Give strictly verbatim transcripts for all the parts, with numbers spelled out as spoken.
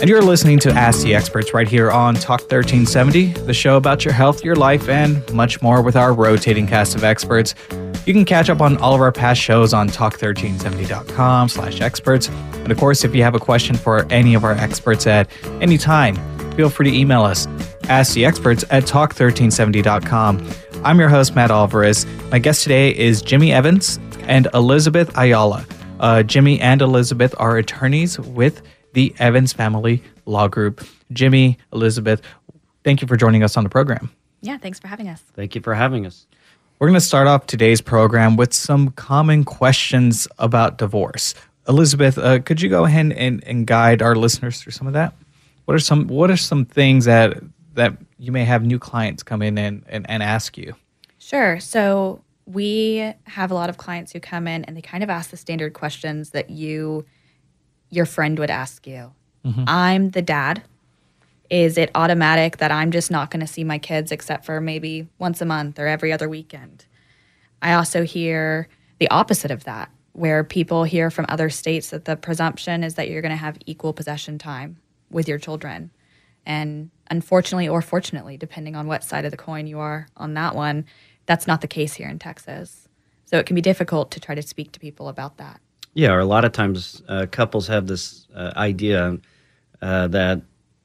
And you're listening to Ask the Experts right here on Talk thirteen seventy, the show about your health, your life, and much more with our rotating cast of experts. You can catch up on all of our past shows on talk thirteen seventy dot com slash experts. And of course, if you have a question for any of our experts at any time, feel free to email us, asktheexperts at talk thirteen seventy dot com. I'm your host, Matt Alvarez. My guest today is Jimmy Evans and Elizabeth Ayala. Uh, Jimmy and Elizabeth are attorneys with the Evans Family Law Group. Jimmy, Elizabeth, thank you for joining us on the program. Yeah, thanks for having us. Thank you for having us. We're going to start off today's program with some common questions about divorce. Elizabeth, uh, could you go ahead and, and guide our listeners through some of that? What are some What are some things that that you may have new clients come in and, and, and ask you? Sure. So we have a lot of clients who come in and they kind of ask the standard questions that you your friend would ask you. Mm-hmm. I'm the dad. Is it automatic that I'm just not going to see my kids except for maybe once a month or every other weekend? I also hear the opposite of that, where people hear from other states that the presumption is that you're going to have equal possession time with your children. And unfortunately or fortunately, depending on what side of the coin you are on that one, that's not the case here in Texas. So it can be difficult to try to speak to people about that. Yeah, or a lot of times uh, couples have this uh, idea uh, that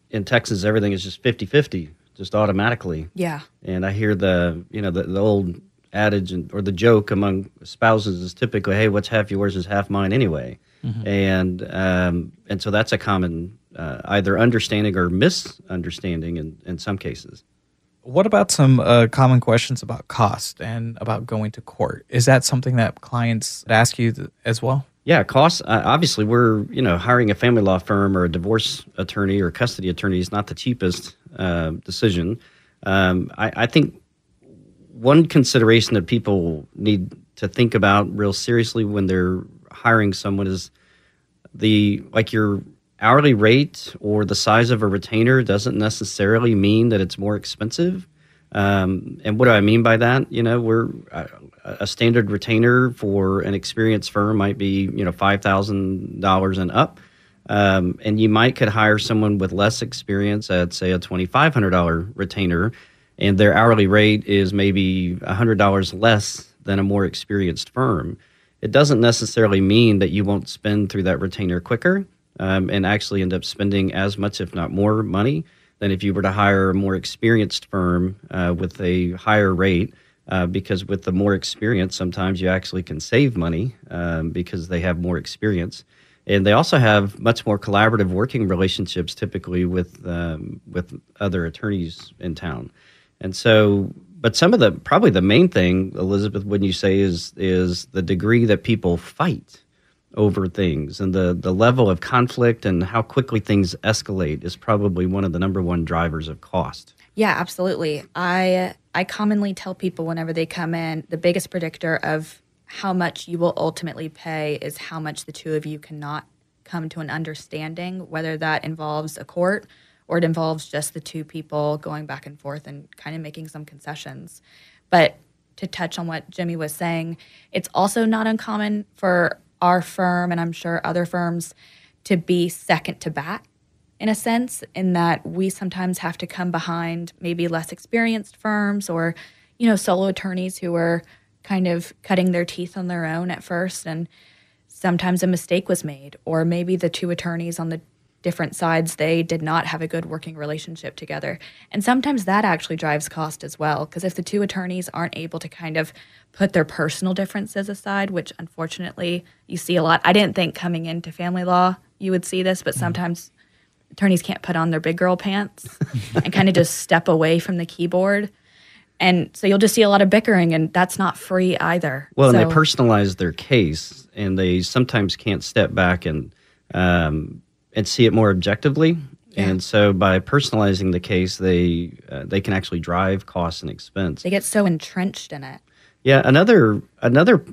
in Texas everything is just fifty-fifty, just automatically. Yeah. And I hear the you know the, the old adage and, or the joke among spouses is typically, hey, what's half yours is half mine anyway. Mm-hmm. And um, and so that's a common uh, either understanding or misunderstanding in, in some cases. What about some uh, common questions about cost and about going to court? Is that something that clients ask you th- as well? Yeah, costs. Uh, obviously, we're you know hiring a family law firm or a divorce attorney or custody attorney is not the cheapest uh, decision. Um, I, I think one consideration that people need to think about real seriously when they're hiring someone is the like your hourly rate or the size of a retainer doesn't necessarily mean that it's more expensive. Um, and what do I mean by that? You know, we're uh, a standard retainer for an experienced firm might be, you know, five thousand dollars and up. Um, and you might could hire someone with less experience at, say, a twenty-five hundred dollars retainer, and their hourly rate is maybe one hundred dollars less than a more experienced firm. It doesn't necessarily mean that you won't spend through that retainer quicker um, and actually end up spending as much, if not more, money than if you were to hire a more experienced firm uh, with a higher rate, uh, because with the more experience, sometimes you actually can save money um, because they have more experience. And they also have much more collaborative working relationships typically with um, with other attorneys in town. And so, but some of the, probably the main thing, Elizabeth, wouldn't you say, is is the degree that people fight over things, and the, the level of conflict and how quickly things escalate is probably one of the number one drivers of cost. Yeah, absolutely. I I commonly tell people whenever they come in, the biggest predictor of how much you will ultimately pay is how much the two of you cannot come to an understanding, whether that involves a court or it involves just the two people going back and forth and kind of making some concessions. But to touch on what Jimmy was saying, it's also not uncommon for our firm, and I'm sure other firms, to be second to bat in a sense, in that we sometimes have to come behind maybe less experienced firms or, you know, solo attorneys who are kind of cutting their teeth on their own at first, and sometimes a mistake was made, or maybe the two attorneys on the different sides, they did not have a good working relationship together. And sometimes that actually drives cost as well, because if the two attorneys aren't able to kind of put their personal differences aside, which unfortunately you see a lot. I didn't think coming into family law you would see this, but sometimes attorneys can't put on their big girl pants and kind of just step away from the keyboard. And so you'll just see a lot of bickering, and that's not free either. Well, so, and they personalize their case, and they sometimes can't step back and um, and see it more objectively. Yeah. And so by personalizing the case, they uh, they can actually drive costs and expense. They get so entrenched in it. Yeah, another another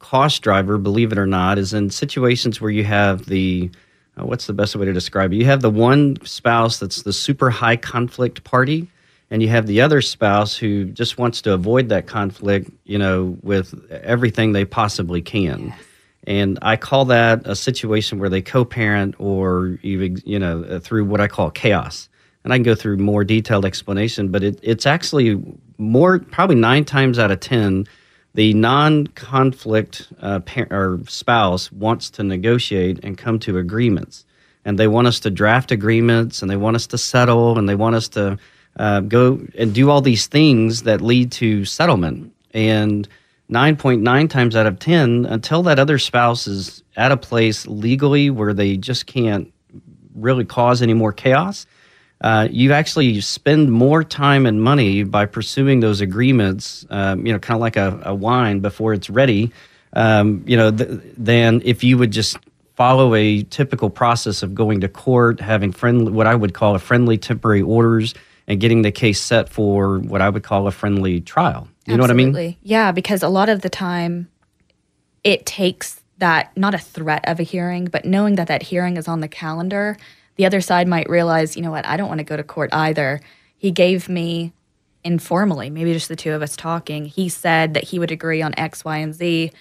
cost driver, believe it or not, is in situations where you have the, uh, what's the best way to describe it? You have the one spouse that's the super high conflict party, and you have the other spouse who just wants to avoid that conflict, you know, with everything they possibly can. Yes. And I call that a situation where they co-parent or even, you know, through what I call chaos. And I can go through more detailed explanation, but it, it's actually more, probably nine times out of ten, the non-conflict uh, par- or spouse wants to negotiate and come to agreements. And they want us to draft agreements, and they want us to settle, and they want us to Uh, go and do all these things that lead to settlement. And nine point nine times out of ten, until that other spouse is at a place legally where they just can't really cause any more chaos, uh, you actually spend more time and money by pursuing those agreements, um, you know, kind of like a, a wine before it's ready, um, you know, th- than if you would just follow a typical process of going to court, having friendly, what I would call a friendly temporary orders, and getting the case set for what I would call a friendly trial. You Absolutely. Know what I mean? Yeah, because a lot of the time it takes that, not a threat of a hearing, but knowing that that hearing is on the calendar, the other side might realize, you know what, I don't want to go to court either. He gave me informally, maybe just the two of us talking, he said that he would agree on X, Y, and Z.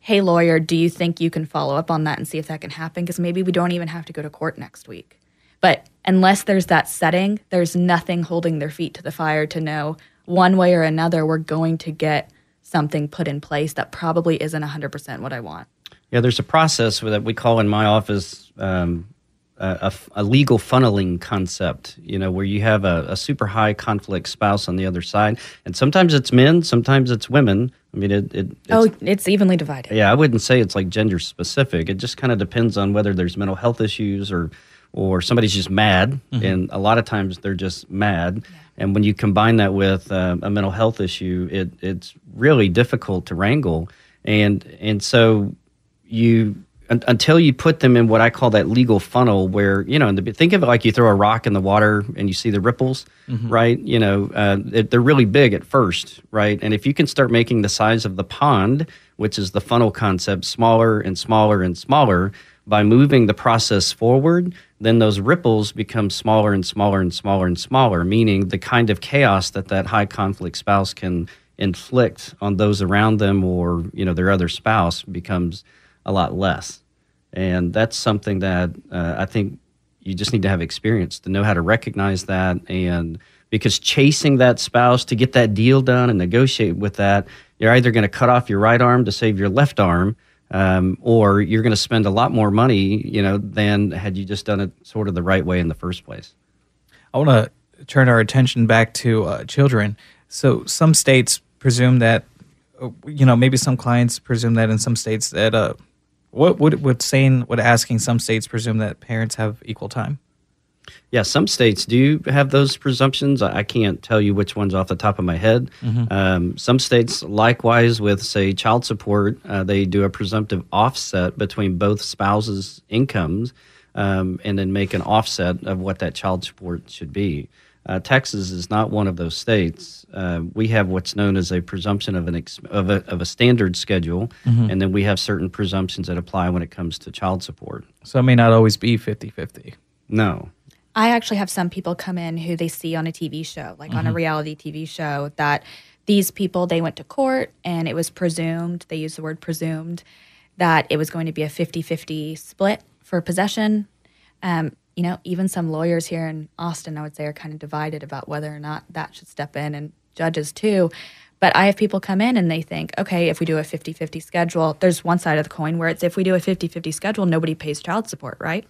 Hey, lawyer, do you think you can follow up on that and see if that can happen? Because maybe we don't even have to go to court next week. But unless there's that setting, there's nothing holding their feet to the fire to know one way or another we're going to get something put in place that probably isn't one hundred percent what I want. Yeah, there's a process that we call in my office um, a, a legal funneling concept, you know, where you have a, a super high conflict spouse on the other side. And sometimes it's men, sometimes it's women. I mean, it. it it's, oh, it's evenly divided. Yeah, I wouldn't say it's like gender specific. It just kind of depends on whether there's mental health issues or or somebody's just mad, mm-hmm. and a lot of times they're just mad. Yeah. And when you combine that with uh, a mental health issue, it it's really difficult to wrangle. And and so you un- until you put them in what I call that legal funnel where, you know, in the, think of it like you throw a rock in the water and you see the ripples, mm-hmm. right? You know, uh, it, they're really big at first, right? And if you can start making the size of the pond, which is the funnel concept, smaller and smaller and smaller, by moving the process forward, then those ripples become smaller and smaller and smaller and smaller, meaning the kind of chaos that that high conflict spouse can inflict on those around them or, you know, their other spouse becomes a lot less. And that's something that uh, I think you just need to have experience to know how to recognize that. And because chasing that spouse to get that deal done and negotiate with that, you're either going to cut off your right arm to save your left arm, Um, or you're going to spend a lot more money, you know, than had you just done it sort of the right way in the first place. I want to turn our attention back to uh, children. So some states presume that, you know, maybe some clients presume that in some states that uh, what would would saying would asking some states presume that parents have equal time. Yeah, some states do have those presumptions. I can't tell you which ones off the top of my head. Mm-hmm. Um, some states, likewise with, say, child support, uh, they do a presumptive offset between both spouses' incomes um, and then make an offset of what that child support should be. Uh, Texas is not one of those states. Uh, we have what's known as a presumption of an ex- of, a, of a standard schedule, mm-hmm. and then we have certain presumptions that apply when it comes to child support. So it may not always be fifty-fifty. No. I actually have some people come in who they see on a T V show, like mm-hmm. on a reality T V show, that these people, they went to court and it was presumed, they used the word presumed, that it was going to be a fifty-fifty split for possession. Um, you know, even some lawyers here in Austin, I would say, are kind of divided about whether or not that should step in, and judges too. But I have people come in and they think, okay, if we do a fifty-fifty schedule, there's one side of the coin where it's if we do a fifty-fifty schedule, nobody pays child support, right?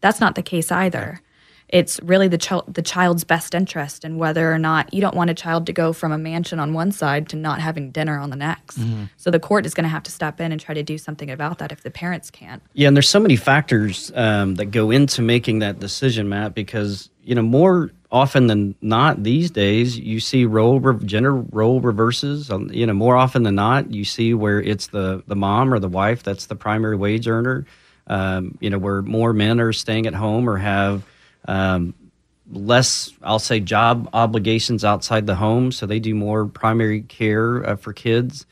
That's not the case either. It's really the, ch- the child's best interest and whether or not you don't want a child to go from a mansion on one side to not having dinner on the next. Mm-hmm. So the court is going to have to step in and try to do something about that if the parents can't. Yeah, and there's so many factors um, that go into making that decision, Matt, because you know, more often than not these days, you see role re- gender role reverses. Um, you know, more often than not, you see where it's the, the mom or the wife that's the primary wage earner. Um, you know, where more men are staying at home or have um, less, I'll say, job obligations outside the home, so they do more primary care uh, for kids.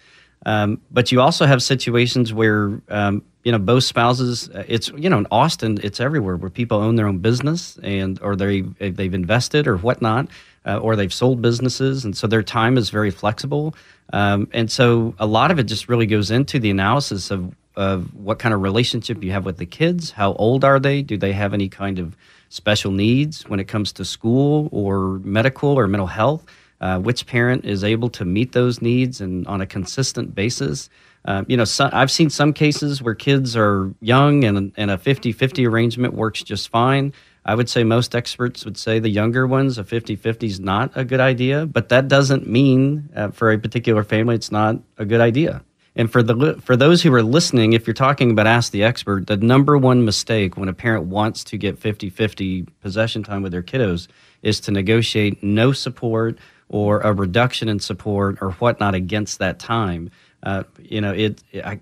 Um, but you also have situations where um, you know, both spouses, it's, you know, in Austin, it's everywhere where people own their own business and, or they, they've invested or whatnot, uh, or they've sold businesses. And so their time is very flexible. Um, and so a lot of it just really goes into the analysis of, of what kind of relationship you have with the kids. How old are they? Do they have any kind of special needs when it comes to school or medical or mental health? Uh, which parent is able to meet those needs and on a consistent basis? Um, you know, so I've seen some cases where kids are young and, and a fifty-fifty arrangement works just fine. I would say most experts would say the younger ones, a fifty-fifty is not a good idea, but that doesn't mean uh, for a particular family it's not a good idea. And for the for those who are listening, if you're talking about Ask the Expert, the number one mistake when a parent wants to get fifty-fifty possession time with their kiddos is to negotiate no support or a reduction in support or whatnot against that time. Uh, you know, it, it I,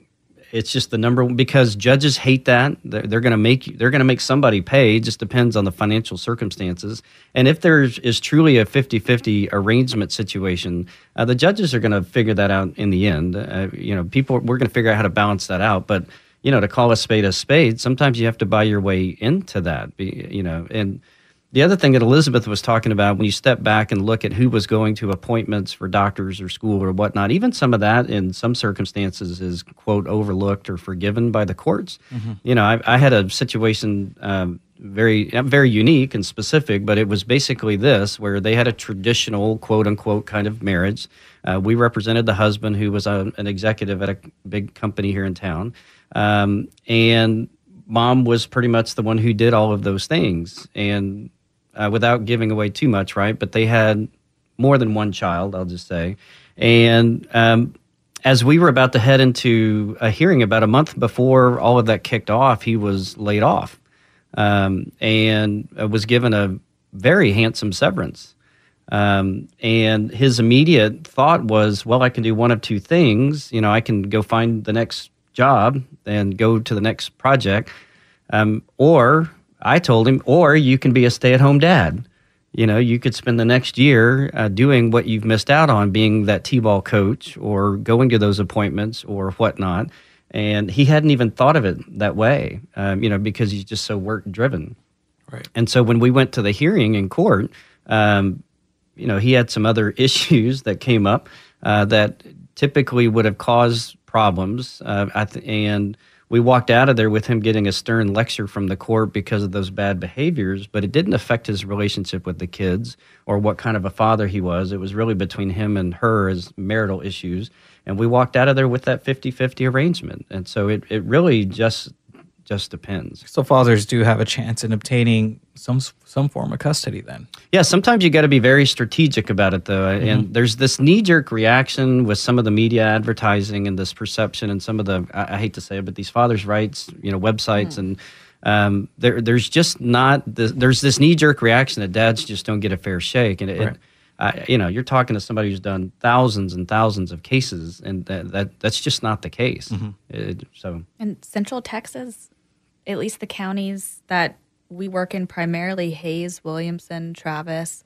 it's just the number one, because judges hate that. They're, they're going to make you, they're going to make somebody pay. It just depends on the financial circumstances. And if there is truly a fifty-fifty arrangement situation, uh, the judges are going to figure that out in the end. Uh, you know, people, we're going to figure out how to balance that out. But, you know, to call a spade a spade, sometimes you have to buy your way into that, you know, and the other thing that Elizabeth was talking about, when you step back and look at who was going to appointments for doctors or school or whatnot, even some of that in some circumstances is, quote, overlooked or forgiven by the courts. Mm-hmm. You know, I, I had a situation um, very, very unique and specific, but it was basically this, where they had a traditional, quote, unquote, kind of marriage. Uh, we represented the husband who was a, an executive at a big company here in town. Um, and mom was pretty much the one who did all of those things. And Uh, without giving away too much, right? But they had more than one child, I'll just say. And um, as we were about to head into a hearing about a month before all of that kicked off, he was laid off um, and was given a very handsome severance. Um, and his immediate thought was, well, I can do one of two things. You know, I can go find the next job and go to the next project, um, or... I told him, or you can be a stay-at-home dad. You know, you could spend the next year uh, doing what you've missed out on, being that T-ball coach or going to those appointments or whatnot. And he hadn't even thought of it that way, um, you know, because he's just so work-driven. Right. And so when we went to the hearing in court, um, you know, he had some other issues that came up uh, that typically would have caused problems. Uh, I th- and... We walked out of there with him getting a stern lecture from the court because of those bad behaviors, but it didn't affect his relationship with the kids or what kind of a father he was. It was really between him and her as marital issues. And we walked out of there with that fifty-fifty arrangement. And so it, it really just just depends. So fathers do have a chance in obtaining some some form of custody then. Yeah, sometimes you got to be very strategic about it though. Mm-hmm. And there's this knee-jerk reaction with some of the media advertising and this perception and some of the, I, I hate to say it, but these fathers' rights, you know, websites mm-hmm. and um, there there's just not, this, there's this knee-jerk reaction that dads just don't get a fair shake. And it, right. it, I, you know, you're talking to somebody who's done thousands and thousands of cases and that, that that's just not the case. Mm-hmm. It, so. And Central Texas, at least the counties that we work in, primarily Hays, Williamson, Travis,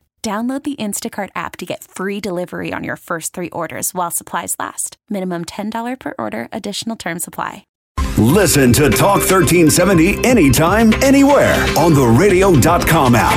Download the Instacart app to get free delivery on your first three orders while supplies last. Minimum ten dollars per order. Additional terms apply. Listen to Talk thirteen seventy anytime, anywhere on the radio dot com app.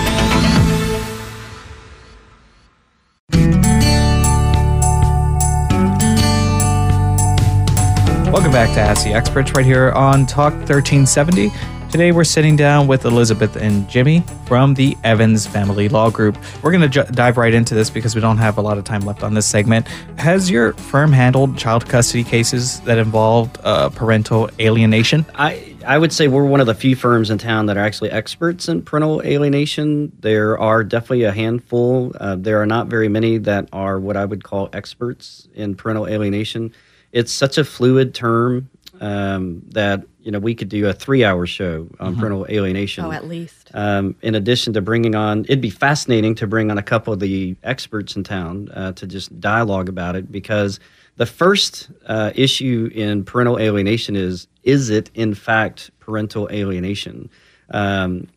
Welcome back to Ask the Experts right here on Talk thirteen seventy. Today we're sitting down with Elizabeth and Jimmy from the Evans Family Law Group. We're going to ju- dive right into this because we don't have a lot of time left on this segment. Has your firm handled child custody cases that involved uh, parental alienation? I I would say we're one of the few firms in town that are actually experts in parental alienation. There are definitely a handful. Uh, there are not very many that are what I would call experts in parental alienation. It's such a fluid term um, that, you know, we could do a three-hour show on mm-hmm. parental alienation. Oh, at least. Um, in addition to bringing on, it'd be fascinating to bring on a couple of the experts in town uh, to just dialogue about it, because the first uh, issue in parental alienation is, is it in fact parental alienation? Um,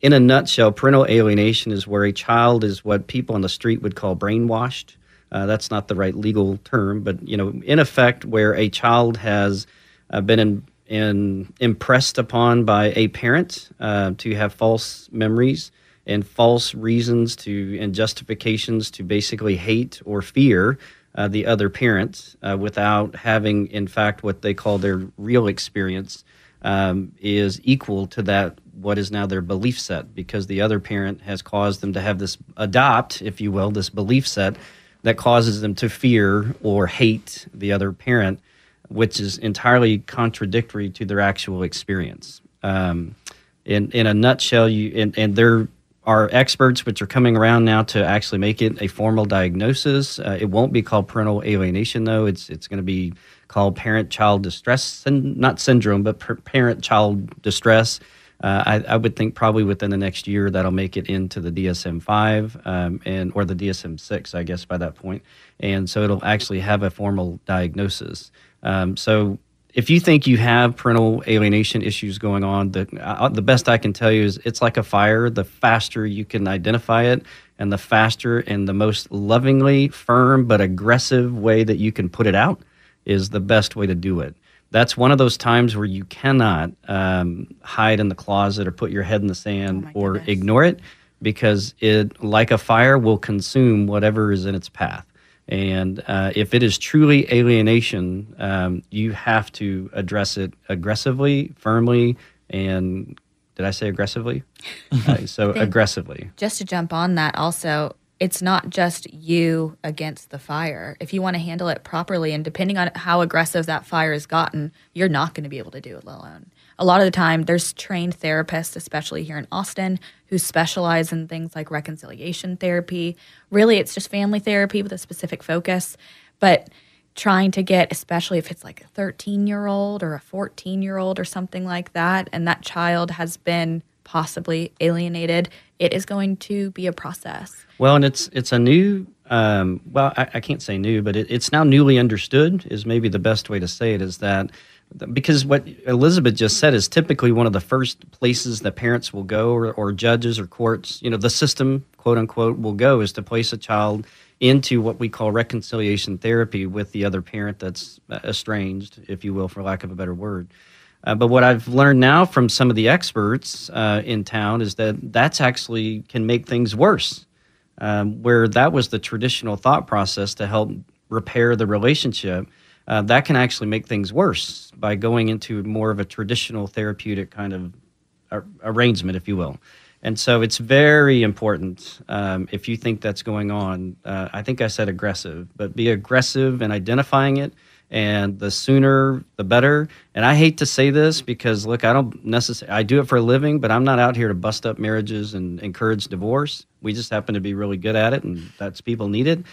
in a nutshell, parental alienation is where a child is what people on the street would call brainwashed. Uh, that's not the right legal term, but, you know, in effect, where a child has uh, been in, in impressed upon by a parent uh, to have false memories and false reasons to and justifications to basically hate or fear uh, the other parent uh, without having, in fact, what they call their real experience um, is equal to that what is now their belief set, because the other parent has caused them to have this adopt, if you will, this belief set that causes them to fear or hate the other parent, which is entirely contradictory to their actual experience. Um, in in a nutshell, you and, and there are experts which are coming around now to actually make it a formal diagnosis. Uh, it won't be called parental alienation, though. It's it's going to be called parent-child distress, and not syndrome, but per- parent-child distress. Uh, I, I would think probably within the next year that'll make it into the D S M five um, and or the D S M six, I guess, by that point. And so it'll actually have a formal diagnosis. Um, so if you think you have parental alienation issues going on, the uh, the best I can tell you is it's like a fire. The faster you can identify it, and the faster and the most lovingly firm but aggressive way that you can put it out is the best way to do it. That's one of those times where you cannot um, hide in the closet or put your head in the sand oh or ignore it, because it, like a fire, will consume whatever is in its path. And uh, if it is truly alienation, um, you have to address it aggressively, firmly, and did I say aggressively? uh, so aggressively. Just to jump on that also, it's not just you against the fire. If you want to handle it properly, and depending on how aggressive that fire has gotten, you're not going to be able to do it alone. A lot of the time, there's trained therapists, especially here in Austin, who specialize in things like reconciliation therapy. Really, it's just family therapy with a specific focus. But trying to get, especially if it's like a thirteen-year-old or a fourteen-year-old or something like that, and that child has been possibly alienated, it is going to be a process. Well, and it's it's a new, um, well, I, I can't say new, but it, it's now newly understood is maybe the best way to say it, is that because what Elizabeth just said is typically one of the first places that parents will go, or, or judges or courts, you know, the system, quote unquote, will go is to place a child into what we call reconciliation therapy with the other parent that's estranged, if you will, for lack of a better word. Uh, but what I've learned now from some of the experts uh, in town is that that's actually can make things worse, um, where that was the traditional thought process to help repair the relationship. Uh, that can actually make things worse by going into more of a traditional therapeutic kind of ar- arrangement, if you will. And so it's very important, um, if you think that's going on, uh, I think I said aggressive, but be aggressive in identifying it, and the sooner the better. And I hate to say this because, look, I don't necessarily, I do it for a living, but I'm not out here to bust up marriages and encourage divorce. We just happen to be really good at it, and that's people needed.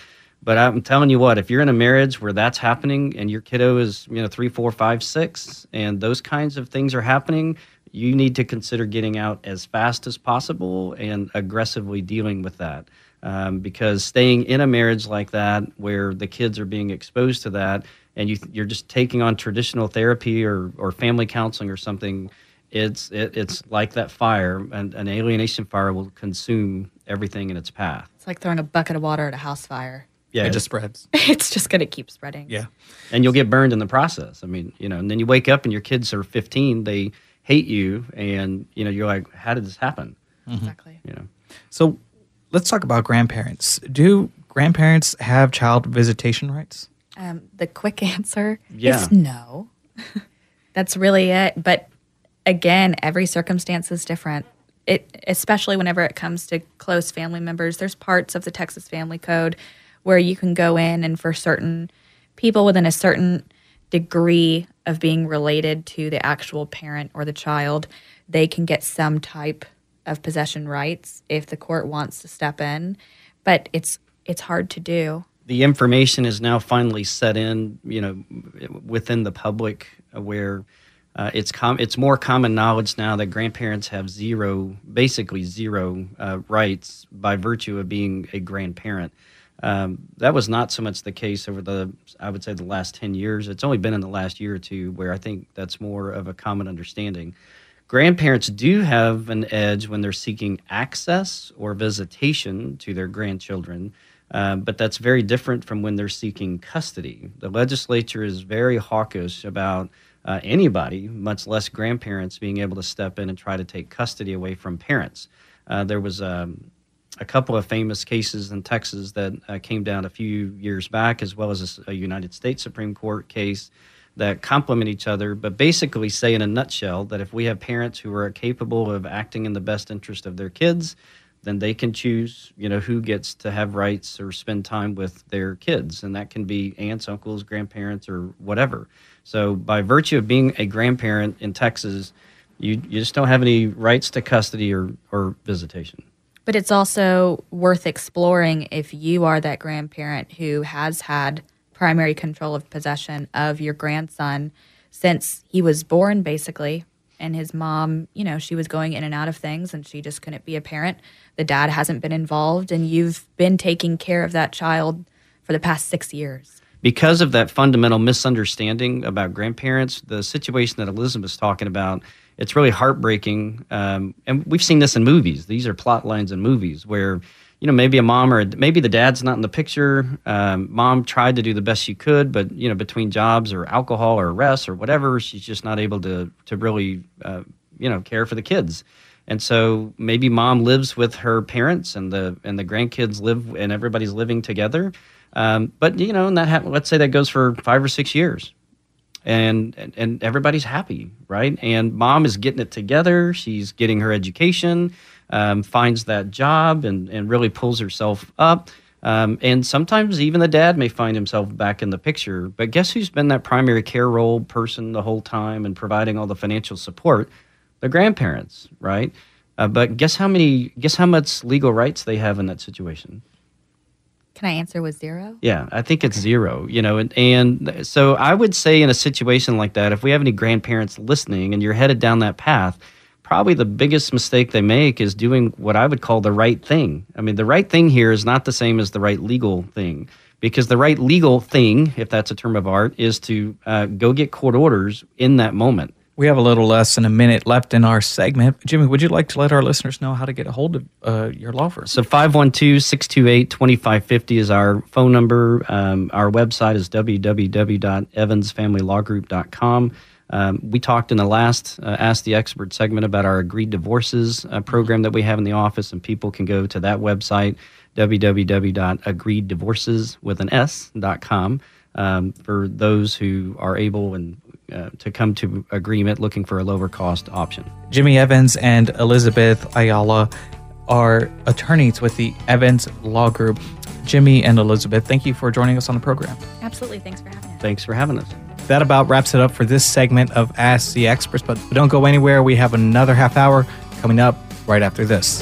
But I'm telling you what, if you're in a marriage where that's happening and your kiddo is, you know, three, four, five, six, and those kinds of things are happening, you need to consider getting out as fast as possible and aggressively dealing with that. Um, because staying in a marriage like that, where the kids are being exposed to that, and you, you're just taking on traditional therapy or, or family counseling or something, it's it, it's like that fire, and an alienation fire will consume everything in its path. It's like throwing a bucket of water at a house fire. Yeah, it just spreads. It's just going to keep spreading. Yeah. And you'll get burned in the process. I mean, you know, and then you wake up and your kids are fifteen, they hate you, and, you know, you're like, how did this happen? Mm-hmm. Exactly. You know. So let's talk about grandparents. Do grandparents have child visitation rights? Um, the quick answer yeah. is no. That's really it. But again, every circumstance is different. It, especially whenever it comes to close family members, there's parts of the Texas Family Code where you can go in and for certain people within a certain degree of being related to the actual parent or the child, they can get some type of possession rights if the court wants to step in. But it's it's hard to do. The information is now finally set in, you know, within the public, where uh, it's com- it's more common knowledge now that grandparents have zero, basically zero uh, rights by virtue of being a grandparent. Um, that was not so much the case over the, I would say, the last ten years. It's only been in the last year or two where I think that's more of a common understanding. Grandparents do have an edge when they're seeking access or visitation to their grandchildren, um, but that's very different from when they're seeking custody. The legislature is very hawkish about uh, anybody, much less grandparents, being able to step in and try to take custody away from parents. Uh, there was a... Um, a couple of famous cases in Texas that uh, came down a few years back, as well as a, a United States Supreme Court case that complement each other, but basically say in a nutshell that if we have parents who are capable of acting in the best interest of their kids, then they can choose, you know, who gets to have rights or spend time with their kids. And that can be aunts, uncles, grandparents, or whatever. So by virtue of being a grandparent in Texas, you, you just don't have any rights to custody or, or visitation. But it's also worth exploring if you are that grandparent who has had primary control of possession of your grandson since he was born, basically, and his mom, you know, she was going in and out of things and she just couldn't be a parent. The dad hasn't been involved, and you've been taking care of that child for the past six years. Because of that fundamental misunderstanding about grandparents, the situation that Elizabeth's talking about, it's really heartbreaking, um, and we've seen this in movies. These are plot lines in movies where, you know, maybe a mom or a, maybe the dad's not in the picture. Um, mom tried to do the best she could, but, you know, between jobs or alcohol or arrests or whatever, she's just not able to to really, uh, you know, care for the kids. And so maybe mom lives with her parents, and the and the grandkids live, and everybody's living together. Um, but you know, and that ha- let's say that goes for five or six years. And and everybody's happy, right? And mom is getting it together. She's getting her education, um, finds that job, and, and really pulls herself up. Um, and sometimes even the dad may find himself back in the picture. But guess who's been that primary care role person the whole time and providing all the financial support? The grandparents, right? Uh, but guess how many? Guess how much legal rights they have in that situation? Can I answer with zero? Yeah, I think it's okay. Zero. You know, and, and so I would say in a situation like that, if we have any grandparents listening and you're headed down that path, probably the biggest mistake they make is doing what I would call the right thing. I mean, the right thing here is not the same as the right legal thing, because the right legal thing, if that's a term of art, is to uh, go get court orders in that moment. We have a little less than a minute left in our segment. Jimmy, would you like to let our listeners know how to get a hold of uh, your law firm? So five one two, six two eight, two five five zero is our phone number. Um, our website is w w w dot evans family law group dot com. Um, we talked in the last uh, Ask the Expert segment about our Agreed Divorces uh, program that we have in the office, and people can go to that website, w w w dot agreed divorces with an s dot com, um, for those who are able and uh, to come to agreement looking for a lower cost option. Jimmy Evans and Elizabeth Ayala are attorneys with the Evans Law Group. Jimmy and Elizabeth, thank you for joining us on the program. Absolutely. Thanks for having us. Thanks for having us. That about wraps it up for this segment of Ask the Experts, but don't go anywhere. We have another half hour coming up right after this.